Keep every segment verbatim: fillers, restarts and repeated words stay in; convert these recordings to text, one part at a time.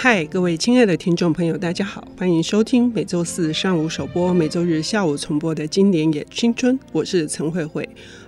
嗨，各位亲爱的听众朋友，大家好，欢迎收听每周四上午首播、每周日下午重播的经典也青春，我是陈慧慧。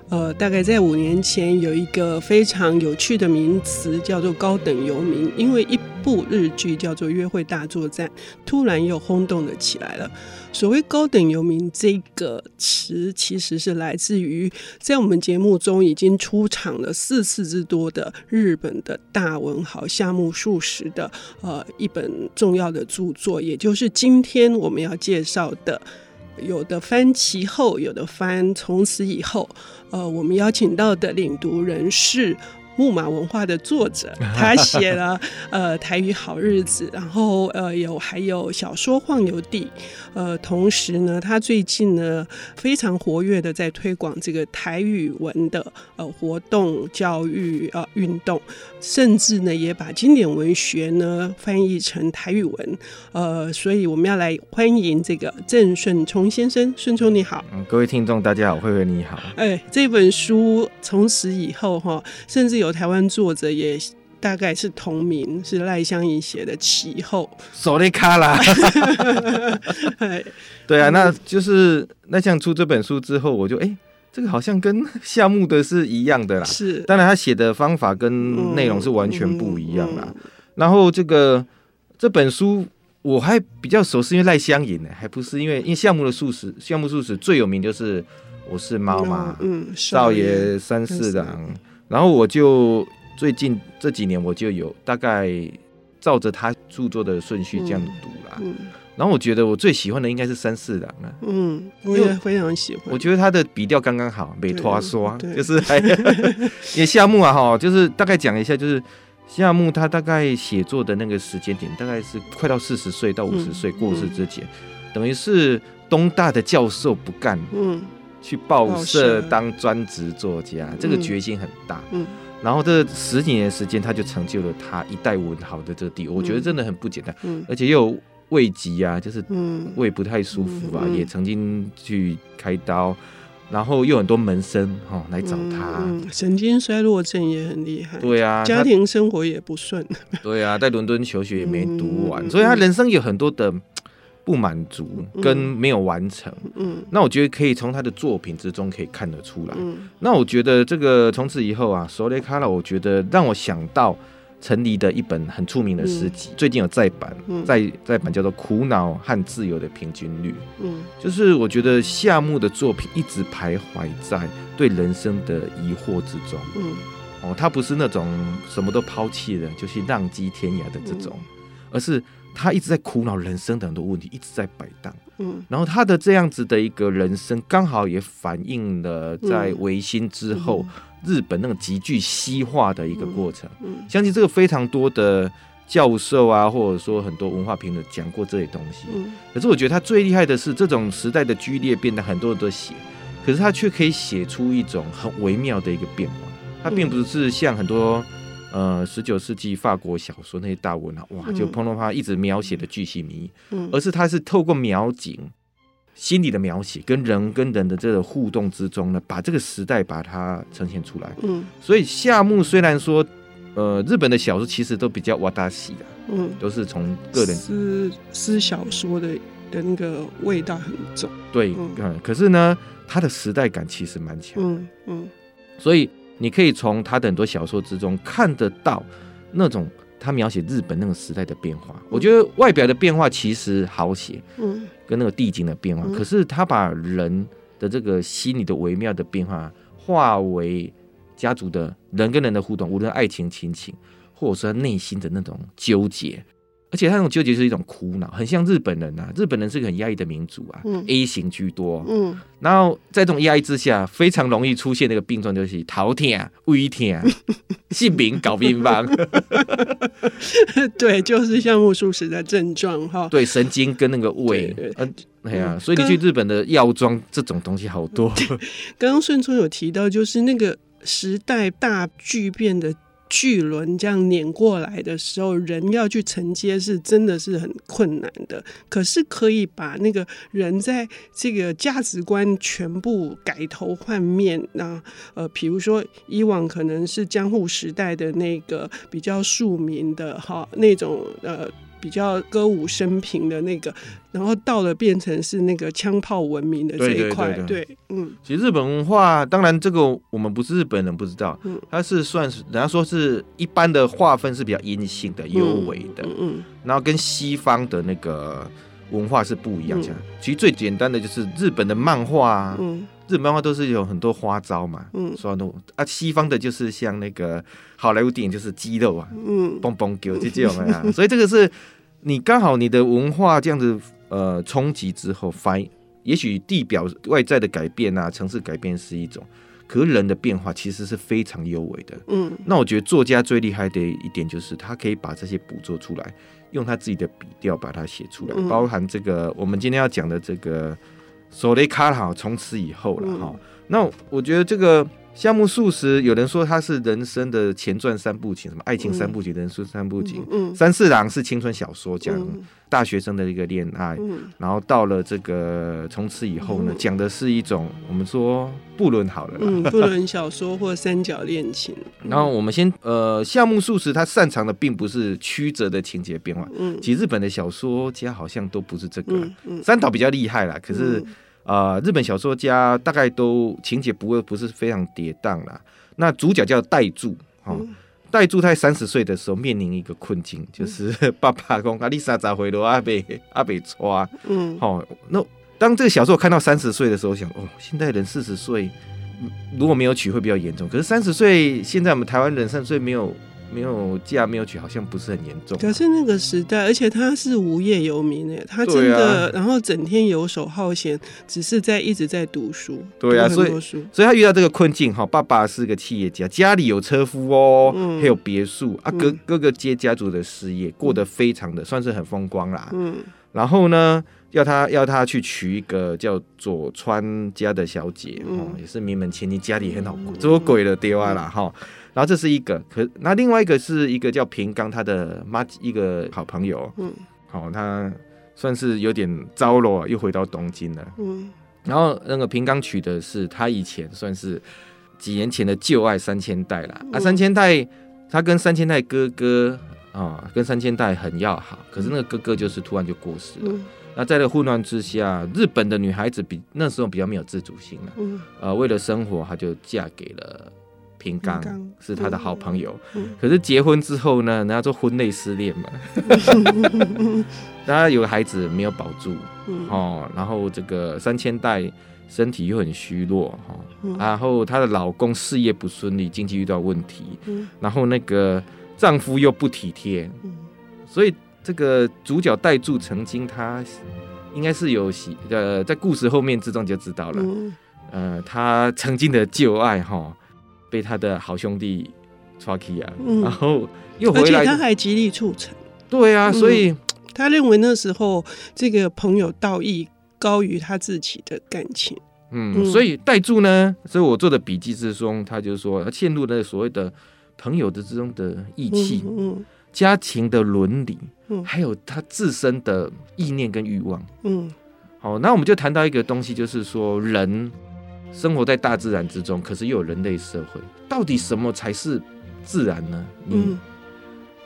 呃，大概在五年前，有一个非常有趣的名词叫做高等游民，因为一部日剧叫做《约会大作战》，突然又轰动了起来了。所谓高等游民这个词，其实是来自于在我们节目中已经出场了四次之多的日本的大文豪夏目漱石的呃一本重要的著作，也就是今天我们要介绍的。有的翻其后，有的翻从此以后。呃，我们邀请到的领读人是木马文化的作者，他写了呃台语好日子，然后呃有还有小说晃游地，呃同时呢，他最近呢非常活跃的在推广这个台语文的呃活动、教育啊、呃、运动，甚至呢也把经典文学呢翻译成台语文，呃，所以我们要来欢迎这个郑顺聪先生，顺聪你好、嗯，各位听众大家好，慧慧你好，哎，这本书从此以后哈，甚至。有台湾作者也大概是同名，是赖香吟写的《其后》Sorekara 对啊，那就是那像出这本书之后，我就哎、欸，这个好像跟夏目的是一样的啦。是，当然他写的方法跟内容是完全不一样啦。嗯嗯嗯、然后这个这本书我还比较熟悉，因为赖香吟呢，还不是因为因为夏目的漱石，夏目漱石最有名就是我是猫嘛，嗯，少爷三四郎。然后我就最近这几年我就有大概照着他著作的顺序这样读啦、嗯嗯、然后我觉得我最喜欢的应该是三四郎啊，嗯，我也非常喜欢，我觉得他的笔调刚刚好，没拖刷，就是也夏目啊，就是大概讲一下，就是夏目他大概写作的那个时间点大概是快到四十岁到五十岁过世之前、嗯嗯、等于是东大的教授不干，嗯，去报社当专职作家、嗯、这个决心很大、嗯、然后这十几年的时间他就成就了他一代文豪的这个地位、嗯、我觉得真的很不简单、嗯、而且又胃疾啊，就是胃不太舒服啊、嗯、也曾经去开刀，然后又有很多门生、哦、来找他、嗯嗯、神经衰弱症也很厉害，对啊，家庭生活也不顺，对啊，在伦敦求学也没读完、嗯、所以他人生有很多的不满足跟没有完成、嗯嗯、那我觉得可以从他的作品之中可以看得出来、嗯、那我觉得这个从此以后啊 Sorekara 我觉得让我想到陈黎的一本很出名的诗集、嗯、最近有再版、嗯、再, 再版叫做苦恼和自由的平均律、嗯、就是我觉得夏目的作品一直徘徊在对人生的疑惑之中、嗯哦、他不是那种什么都抛弃了就是浪迹天涯的这种、嗯、而是他一直在苦恼人生的很多问题，一直在摆荡、嗯、然后他的这样子的一个人生刚好也反映了在维新之后、嗯嗯、日本那个急剧西化的一个过程、嗯嗯、相信这个非常多的教授啊或者说很多文化评论讲过这些东西、嗯、可是我觉得他最厉害的是这种时代的剧烈变得很多人都写，可是他却可以写出一种很微妙的一个变化，他并不是像很多呃，十九世纪法国小说那些大文豪、啊，哇，就碰到他一直描写的巨细靡遗、嗯，而是他是透过描景、心理的描写，跟人跟人的这个互动之中呢，把这个时代把它呈现出来。嗯、所以夏目虽然说，呃，日本的小说其实都比较哇大喜的，嗯，都是从个人私私小说的的那个味道很重，对，嗯嗯、可是呢，他的时代感其实蛮强，嗯嗯，所以。你可以从他的很多小说之中看得到那种他描写日本那个时代的变化、嗯、我觉得外表的变化其实好写、嗯、跟那个地景的变化、嗯、可是他把人的这个心理的微妙的变化化为家族的人跟人的互动，无论爱情亲情或者是他内心的那种纠结，而且他那种纠结是一种苦恼，很像日本人啊，日本人是个很压抑的民族啊、嗯、A 型居多，嗯，然后在这种压抑之下非常容易出现那个病状，就是头痛、胃痛、性病搞乒乓对，就是像夏目漱石的症状，对，神经跟那个胃，哎呀、啊，所以你去日本的药妆这种东西好多。刚刚顺聪有提到就是那个时代大巨变的巨轮这样碾过来的时候，人要去承接是真的是很困难的。可是可以把那个人在这个价值观全部改头换面，那呃，比如说以往可能是江户时代的那个比较庶民的哈那种呃。比较歌舞升平的那个，然后到了变成是那个枪炮文明的这一块。 对, 對, 對, 對、嗯、其实日本文化当然这个我们不是日本人不知道、嗯、它是算是人家说是一般的划分是比较阴性的幽微的、嗯嗯嗯、然后跟西方的那个文化是不一样的、嗯、其实最简单的就是日本的漫画、啊嗯、日本漫画都是有很多花招嘛、嗯啊、西方的就是像那个好莱坞电影就是肌肉啊、嗯、蹦蹦球就这种啊所以这个是你刚好你的文化这样子呃冲击之后，反也许地表外在的改变啊，城市改变是一种，可是人的变化其实是非常幽微的。嗯，那我觉得作家最厉害的一点就是他可以把这些捕捉出来，用他自己的笔调把它写出来、嗯，包含这个我们今天要讲的这个 Sorekara 从此以后了哈、嗯。那我觉得这个夏目漱石，有人说他是人生的前传三部曲，什么爱情三部曲、嗯、人生三部曲、嗯嗯、三四郎是青春小说，讲大学生的一个恋爱、嗯、然后到了这个从此以后呢、嗯、讲的是一种我们说不伦好了啦、嗯、不伦小说或三角恋情然后我们先呃，夏目漱石他擅长的并不是曲折的情节变化、嗯、其实日本的小说家好像都不是这个、嗯嗯、三岛比较厉害啦，可是、嗯呃、日本小说家大概都情节不会不是非常跌宕啦。那主角叫代柱，代柱在三十岁的时候面临一个困境，就是、嗯、爸爸说、啊、你三十岁都还没还没娶、嗯哦、那当这个小说我看到三十岁的时候想、哦、现代人四十岁如果没有娶会比较严重，可是三十岁现在我们台湾人三十岁没有没有嫁没有娶好像不是很严重、啊、可是那个时代，而且他是无业游民耶，他真的、啊、然后整天游手好闲，只是在一直在读书，对啊，所以所以他遇到这个困境、哦、爸爸是个企业家，家里有车夫哦、嗯、还有别墅啊，哥哥哥接家族的事业、嗯、过得非常的算是很风光啦、嗯、然后呢要他要他去娶一个叫佐川家的小姐、嗯哦、也是名门千金，家里很好过，做鬼了丢啊啦、嗯哦、然后这是一个，可那另外一个是一个叫平冈，他的妈一个好朋友，嗯，好、哦，他算是有点糟了，又回到东京了，嗯，然后那个平冈娶的是他以前算是几年前的旧爱三千代啦、嗯、啊，三千代他跟三千代哥哥啊、哦，跟三千代很要好，可是那个哥哥就是突然就过世了。嗯，那在这混乱之下，日本的女孩子比那时候比较没有自主性、啊嗯呃、为了生活她就嫁给了平冈，是她的好朋友、嗯嗯、可是结婚之后呢，人家做婚内失恋嘛，大家有孩子没有保住、嗯哦、然后这个三千代身体又很虚弱、哦嗯、然后她的老公事业不顺利，经济遇到问题、嗯、然后那个丈夫又不体贴、嗯、所以这个主角代柱曾经他应该是有、呃、在故事后面之中就知道了、嗯呃、他曾经的旧爱被他的好兄弟抓去了、嗯、然后又回来，而且他还极力促成，对啊，所以、嗯、他认为那时候这个朋友道义高于他自己的感情，嗯，嗯所以代柱呢，所以我做的笔记之中他就说他陷入了所谓的朋友之中的义气、嗯嗯、家庭的伦理，还有他自身的意念跟欲望。嗯，好，那我们就谈到一个东西，就是说人生活在大自然之中，可是又有人类社会，到底什么才是自然呢？嗯，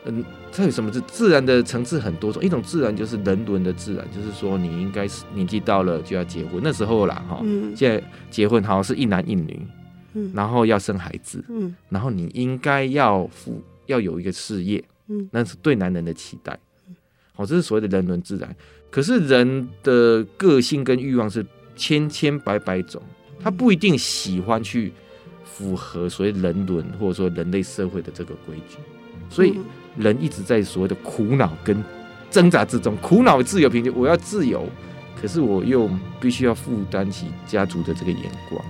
嗯，它有什么是自然的层次很多种，一种自然就是人伦的自然，就是说你应该年纪到了就要结婚，那时候啦，哈、嗯，现在结婚好像是一男一女，嗯、然后要生孩子，嗯、然后你应该要负要有一个事业，嗯，那是对男人的期待。好，这是所谓的人伦自然，可是人的个性跟欲望是千千百百种，他不一定喜欢去符合所谓人伦或者说人类社会的这个规矩，所以人一直在所谓的苦恼跟挣扎之中，苦恼自由平均，我要自由，可是我又必须要负担起家族的这个眼光，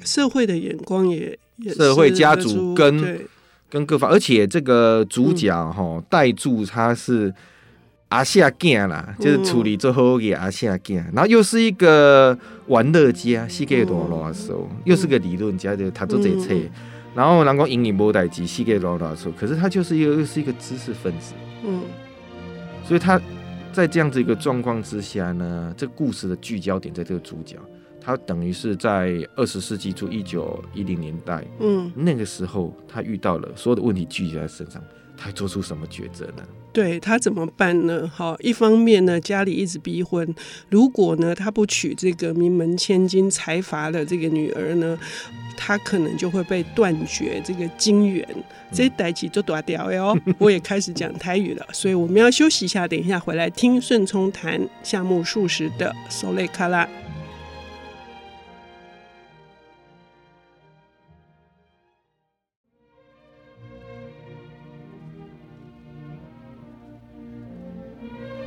社会的眼光也也社会家族跟跟各方，而且这个主角哈代柱他是。阿夏囝啦，就是处理做好给阿夏囝，然后又是一个玩乐家，膝盖多啰嗦，又是个理论家，就他做这些，然后人家说因为没代志四界乱乱说，可是他就是一个又是一个知识分子，嗯，所以他在这样子一个状况之下呢，这故事的聚焦点在这个主角，他等于是在二十世纪初一九一零年代，嗯，那个时候他遇到了所有的问题聚集在身上，他还做出什么抉择呢？对，他怎么办呢？好，一方面呢，家里一直逼婚，如果呢他不娶这个名门千金财阀的这个女儿呢，他可能就会被断绝这个金源。这代志就大条了哦，我也开始讲台语了，所以我们要休息一下，等一下回来听顺聪谈夏目漱石的 Sorekara。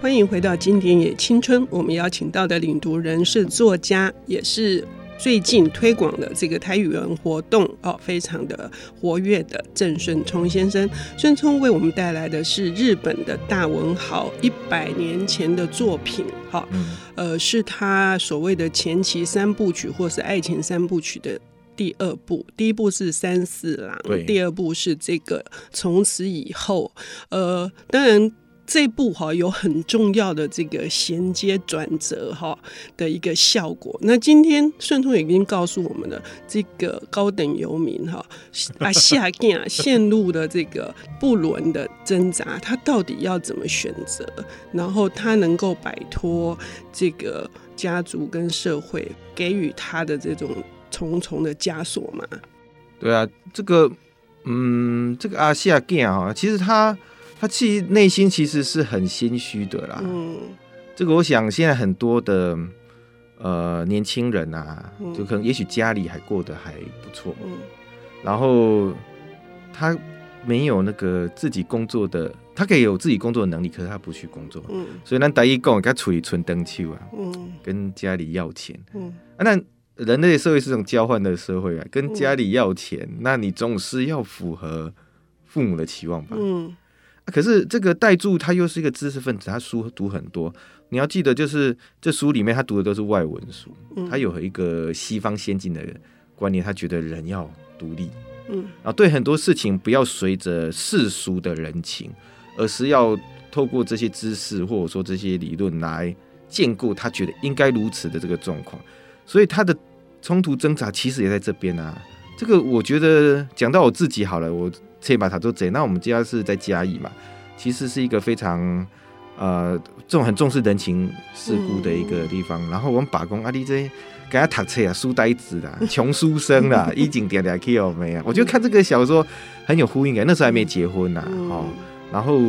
欢迎回到经典也青春，我们邀请到的领读人是作家，也是最近推广的这个台语文活动、哦、非常的活跃的郑顺聪先生。顺聪为我们带来的是日本的大文豪一百年前的作品、哦呃、是他所谓的前期三部曲或是爱情三部曲的第二部，第一部是三四郎，第二部是这个从此以后。呃，当然这部有很重要的这个衔接转折的一个效果。那今天顺聪已经告诉我们了，这个高等游民啊下嫁陷入了这个不伦的挣扎，他到底要怎么选择，然后他能够摆脱这个家族跟社会给予他的这种重重的枷锁嘛？对啊，这个嗯，这个阿下嫁其实他。他其实内心其实是很心虚的啦，嗯，这个我想现在很多的呃年轻人啊，就可能也许家里还过得还不错，嗯，然后他没有那个自己工作的，他可以有自己工作的能力，可是他不去工作，嗯，所以咱台语讲，他处于存灯球啊，嗯，跟家里要钱，嗯，啊那。人类社会是种交换的社会啊，跟家里要钱，嗯，那你总是要符合父母的期望吧，嗯。可是这个代柱他又是一个知识分子，他书读很多。你要记得，就是这书里面他读的都是外文书，嗯，他有一个西方先进的观念，他觉得人要独立，嗯，然后对很多事情不要随着世俗的人情，而是要透过这些知识或者说这些理论来建构他觉得应该如此的这个状况。所以他的冲突挣扎其实也在这边啊。这个我觉得讲到我自己好了，我。这把塔都贼，那我们家是在嘉义嘛，其实是一个非常呃这种很重视人情世故的一个地方。嗯，然后我们爸公啊，你这给他读册啊，书呆子啦，穷书生啦，一景点点 K O 没啊？我就看这个小说很有呼应感，那时候还没结婚呐，啊嗯哦，然后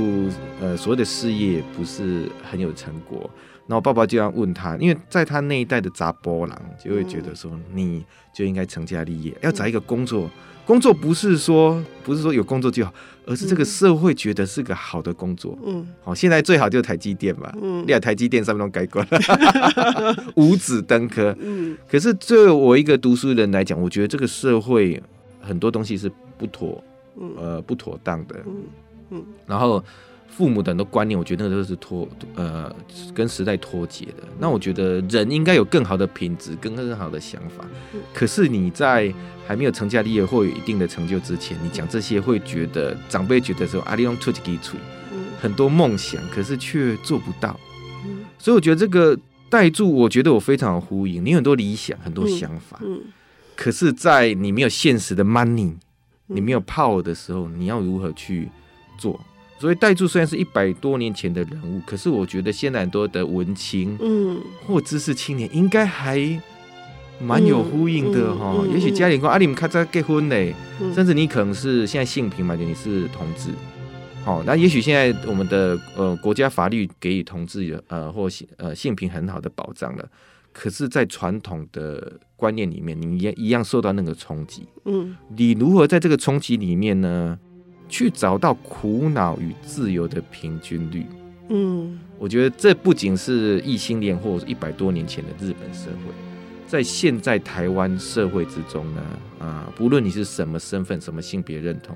呃所谓的事业不是很有成果，然后爸爸就要问他，因为在他那一代的查甫人就会觉得说，嗯，你就应该成家立业，要找一个工作。工作不是说不是说有工作就好，而是这个社会觉得是个好的工作。嗯，好，现在最好就是台积电嘛，嗯，你看台积电上面都改观了，五子登科。嗯，可是对我一个读书人来讲，我觉得这个社会很多东西是不妥，呃，不妥当的。嗯嗯，然后父母的很多观念，我觉得那都是脱呃跟时代脱节的。那我觉得人应该有更好的品质，跟更好的想法。可是你在还没有成家立业或有一定的成就之前，你讲这些会觉得长辈觉得说啊，你用出一支嘴，很多梦想，可是却做不到。所以我觉得这个代柱，我觉得我非常有呼应。你有很多理想，很多想法，嗯嗯，可是，在你没有现实的 money， 你没有 power 的时候，你要如何去做？所以代柱虽然是一百多年前的人物，可是我觉得现在很多的文青，嗯，或知识青年应该还蛮有呼应的，嗯嗯嗯，也许家里说，嗯，啊，你们较早结婚嘞，嗯，甚至你可能是现在性平嘛，你是同志，好，哦，那也许现在我们的呃国家法律给予同志呃或呃性平很好的保障了，可是，在传统的观念里面，你一样受到那个冲击，嗯，你如何在这个冲击里面呢？去找到苦恼与自由的平均率，嗯，我觉得这不仅是异性恋或一百多年前的日本社会，在现在台湾社会之中呢，啊，不论你是什么身份、什么性别认同，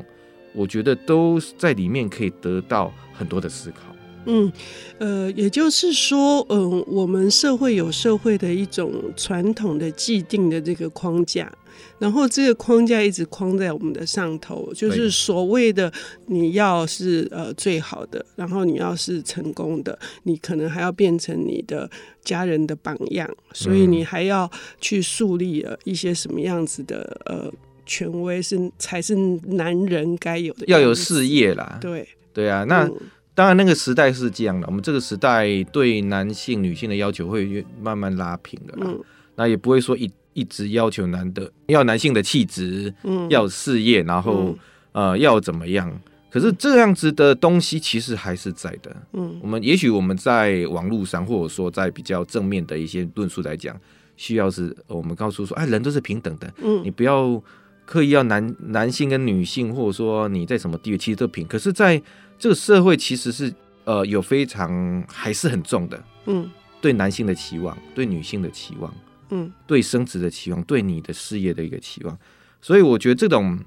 我觉得都在里面可以得到很多的思考。嗯，呃，也就是说，嗯、呃，我们社会有社会的一种传统的既定的这个框架，然后这个框架一直框在我们的上头，就是所谓的你要是呃最好的，然后你要是成功的，你可能还要变成你的家人的榜样，所以你还要去树立了一些什么样子的呃权威是才是男人该有的，要有事业啦，对对啊，那。嗯，当然那个时代是这样的，我们这个时代对男性女性的要求会慢慢拉平的啦、嗯、那也不会说 一, 一直要求男的要男性的气质、嗯、要事业然后、嗯、呃要怎么样，可是这样子的东西其实还是在的、嗯、我们也许我们在网络上或者说在比较正面的一些论述来讲，需要是我们告诉说哎，人都是平等的、嗯、你不要刻意要 男, 男性跟女性或者说你在什么地位其实都平，可是在这个社会其实是呃有非常还是很重的，嗯，对男性的期望，对女性的期望，嗯，对生殖的期望，对你的事业的一个期望，所以我觉得这种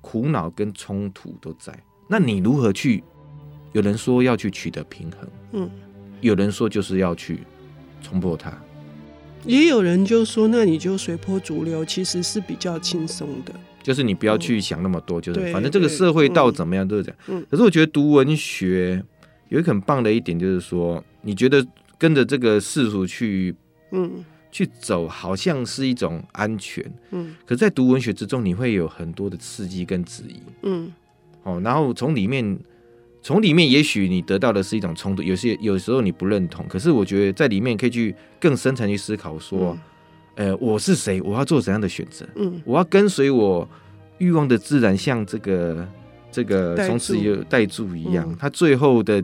苦恼跟冲突都在。那你如何去？有人说要去取得平衡，嗯，有人说就是要去冲破它，也有人就说那你就随波逐流，其实是比较轻松的。就是你不要去想那么多、嗯、就是反正这个社会到怎么样都是这样、嗯、可是我觉得读文学有一个很棒的一点，就是说你觉得跟着这个世俗去、嗯、去走好像是一种安全、嗯、可是在读文学之中你会有很多的刺激跟质疑、嗯哦、然后从里面从里面也许你得到的是一种冲突， 有, 些有时候你不认同，可是我觉得在里面可以去更深层去思考说、嗯呃、我是谁，我要做怎样的选择、嗯、我要跟随我欲望的自然像这个这个从此有带住一样、嗯、他最后的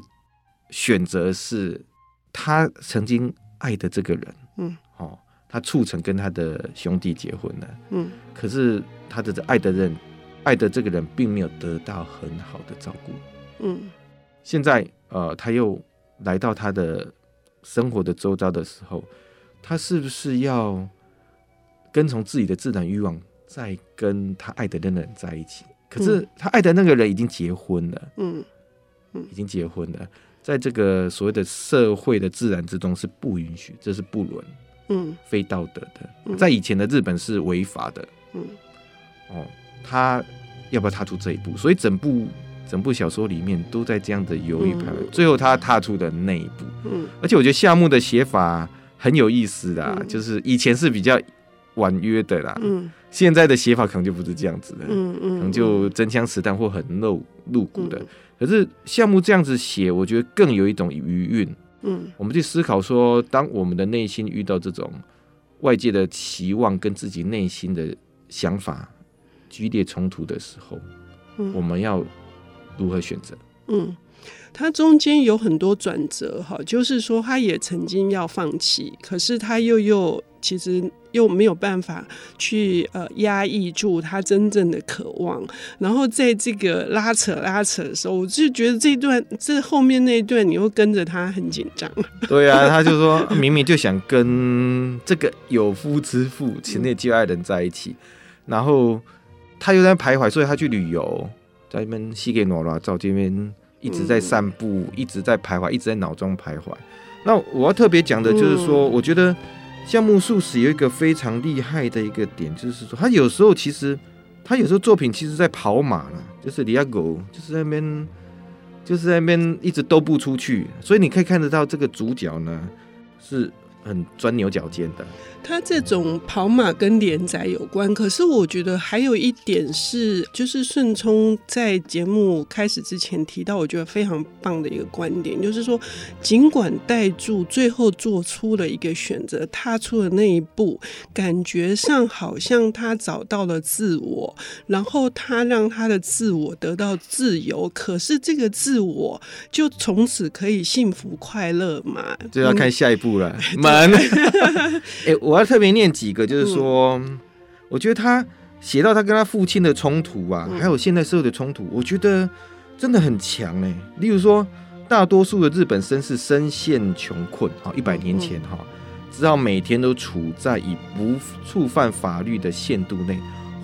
选择是他曾经爱的这个人、嗯哦、他促成跟他的兄弟结婚了、嗯、可是他的爱的人爱的这个人并没有得到很好的照顾、嗯、现在、呃、他又来到他的生活的周遭的时候，他是不是要跟从自己的自然欲望再跟他爱的那个人在一起，可是他爱的那个人已经结婚了、嗯嗯、已经结婚了，在这个所谓的社会的自然之中是不允许，这是不伦、嗯、非道德的、嗯、在以前的日本是违法的、嗯哦、他要不要踏出这一步，所以整部整部小说里面都在这样的犹豫、嗯、最后他踏出的那一步、嗯、而且我觉得夏目的写法很有意思啦、嗯、就是以前是比较婉约的啦、嗯、现在的写法可能就不是这样子的、嗯嗯、可能就真枪实弹或很露露骨的、嗯、可是夏目这样子写我觉得更有一种余韵、嗯、我们去思考说当我们的内心遇到这种外界的期望跟自己内心的想法激烈冲突的时候、嗯、我们要如何选择。嗯，他中间有很多转折，就是说他也曾经要放弃，可是他又又其实又没有办法去呃压抑住他真正的渴望，然后在这个拉扯拉扯的时候，我就觉得这一段这后面那一段你会跟着他很紧张。对啊，他就说明明就想跟这个有夫之妇前内旧爱人在一起，然后他又在徘徊，所以他去旅游，在那边西给挪拉照这边一直在散步，一直在徘徊，一直在脑中徘徊。那我要特别讲的就是说、嗯、我觉得夏目漱石有一个非常厉害的一个点，就是说他有时候其实他有时候作品其实在跑马啦，就是里亚狗就是在那边就是在那边一直都不出去，所以你可以看得到这个主角呢是很钻牛角尖的。他这种跑马跟连载有关，可是我觉得还有一点是，就是顺聪在节目开始之前提到我觉得非常棒的一个观点，就是说尽管带住最后做出了一个选择，踏出了那一步，感觉上好像他找到了自我，然后他让他的自我得到自由，可是这个自我就从此可以幸福快乐嘛，就要看下一步了、嗯欸、我要特别念几个，就是说、嗯、我觉得他写到他跟他父亲的冲突啊、嗯、还有现代社会的冲突，我觉得真的很强、欸、例如说大多数的日本绅士深陷穷困，一百年前、嗯、直到每天都处在以不触犯法律的限度内，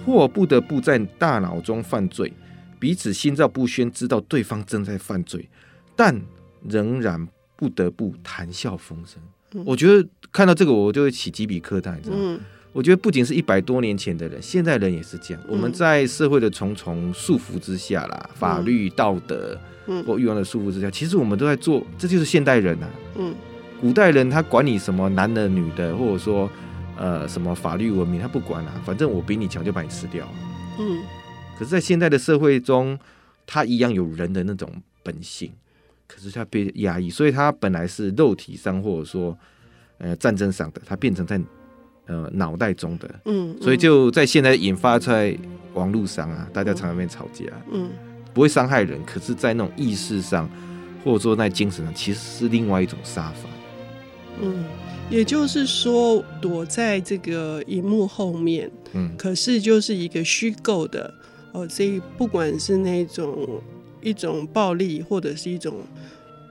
或不得不在大脑中犯罪，彼此心照不宣知道对方正在犯罪，但仍然不得不谈笑风生。嗯、我觉得看到这个我就会起鸡皮疙瘩，你知道吗？嗯、我觉得不仅是一百多年前的人，现在人也是这样。嗯、我们在社会的重重束缚之下啦，法律、道德、嗯、或欲望的束缚之下，其实我们都在做，这就是现代人啊。嗯，古代人他管你什么男的女的，或者说呃什么法律文明，他不管啊，反正我比你强就把你吃掉。嗯，可是在现代的社会中，他一样有人的那种本性，可是他被压抑，所以他本来是肉体上或者说呃战争上的，他变成在呃脑袋中的。 嗯, 嗯所以就在现在引发在网络上啊，大家常常在那边吵架。嗯，不会伤害人，可是在那种意识上或者说在精神上，其实是另外一种杀伐。嗯，也就是说躲在这个荧幕后面，嗯，可是就是一个虚构的哦，所以不管是那种一种暴力，或者是一种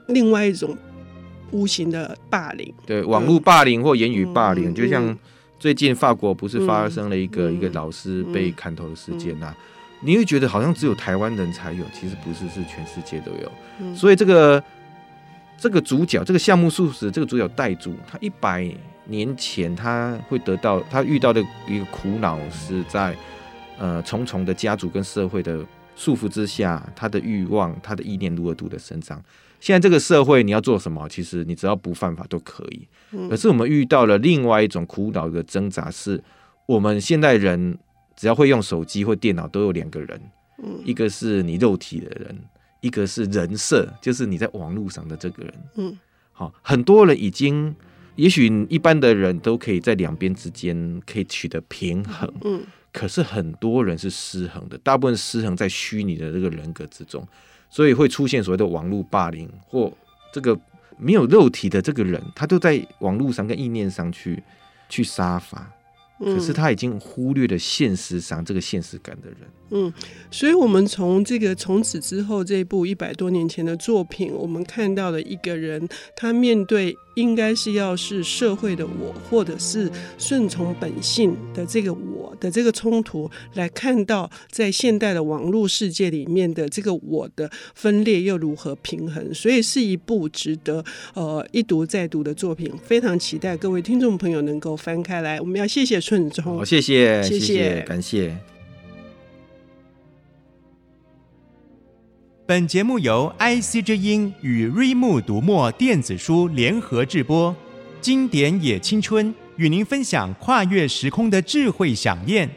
另外一种无形的霸凌，对，网络霸凌或言语霸凌，嗯、就像最近法国不是发生了一个、嗯、一个老师被砍头的事件呐、啊，嗯嗯、你会觉得好像只有台湾人才有，其实不是，是全世界都有，嗯、所以这个。这个主角，这个夏目漱石，这个主角代主，他一百年前他会得到他遇到的一个苦恼是在呃重重的家族跟社会的束缚之下，他的欲望、他的意念如何度的生长。现在这个社会你要做什么，其实你只要不犯法都可以。可是我们遇到了另外一种苦恼的挣扎是，我们现代人只要会用手机或电脑都有两个人，一个是你肉体的人。一个是人设，就是你在网络上的这个人。嗯，好，很多人已经，也许一般的人都可以在两边之间可以取得平衡。嗯，可是很多人是失衡的，大部分失衡在虚拟的这个人格之中，所以会出现所谓的网络霸凌，或这个没有肉体的这个人，他都在网络上跟意念上去去杀伐。可是他已经忽略了现实上这个现实感的人。嗯，所以我们从这个从此之后这部一百多年前的作品，我们看到了一个人，他面对应该是要是社会的我，或者是顺从本性的这个我的这个冲突，来看到在现代的网络世界里面的这个我的分裂又如何平衡。所以是一部值得呃一读再读的作品，非常期待各位听众朋友能够翻开来。我们要谢谢顺宗，谢谢谢谢，感谢。本节目由 I C 之音与瑞木读墨电子书联合制播，经典也青春与您分享跨越时空的智慧饗宴。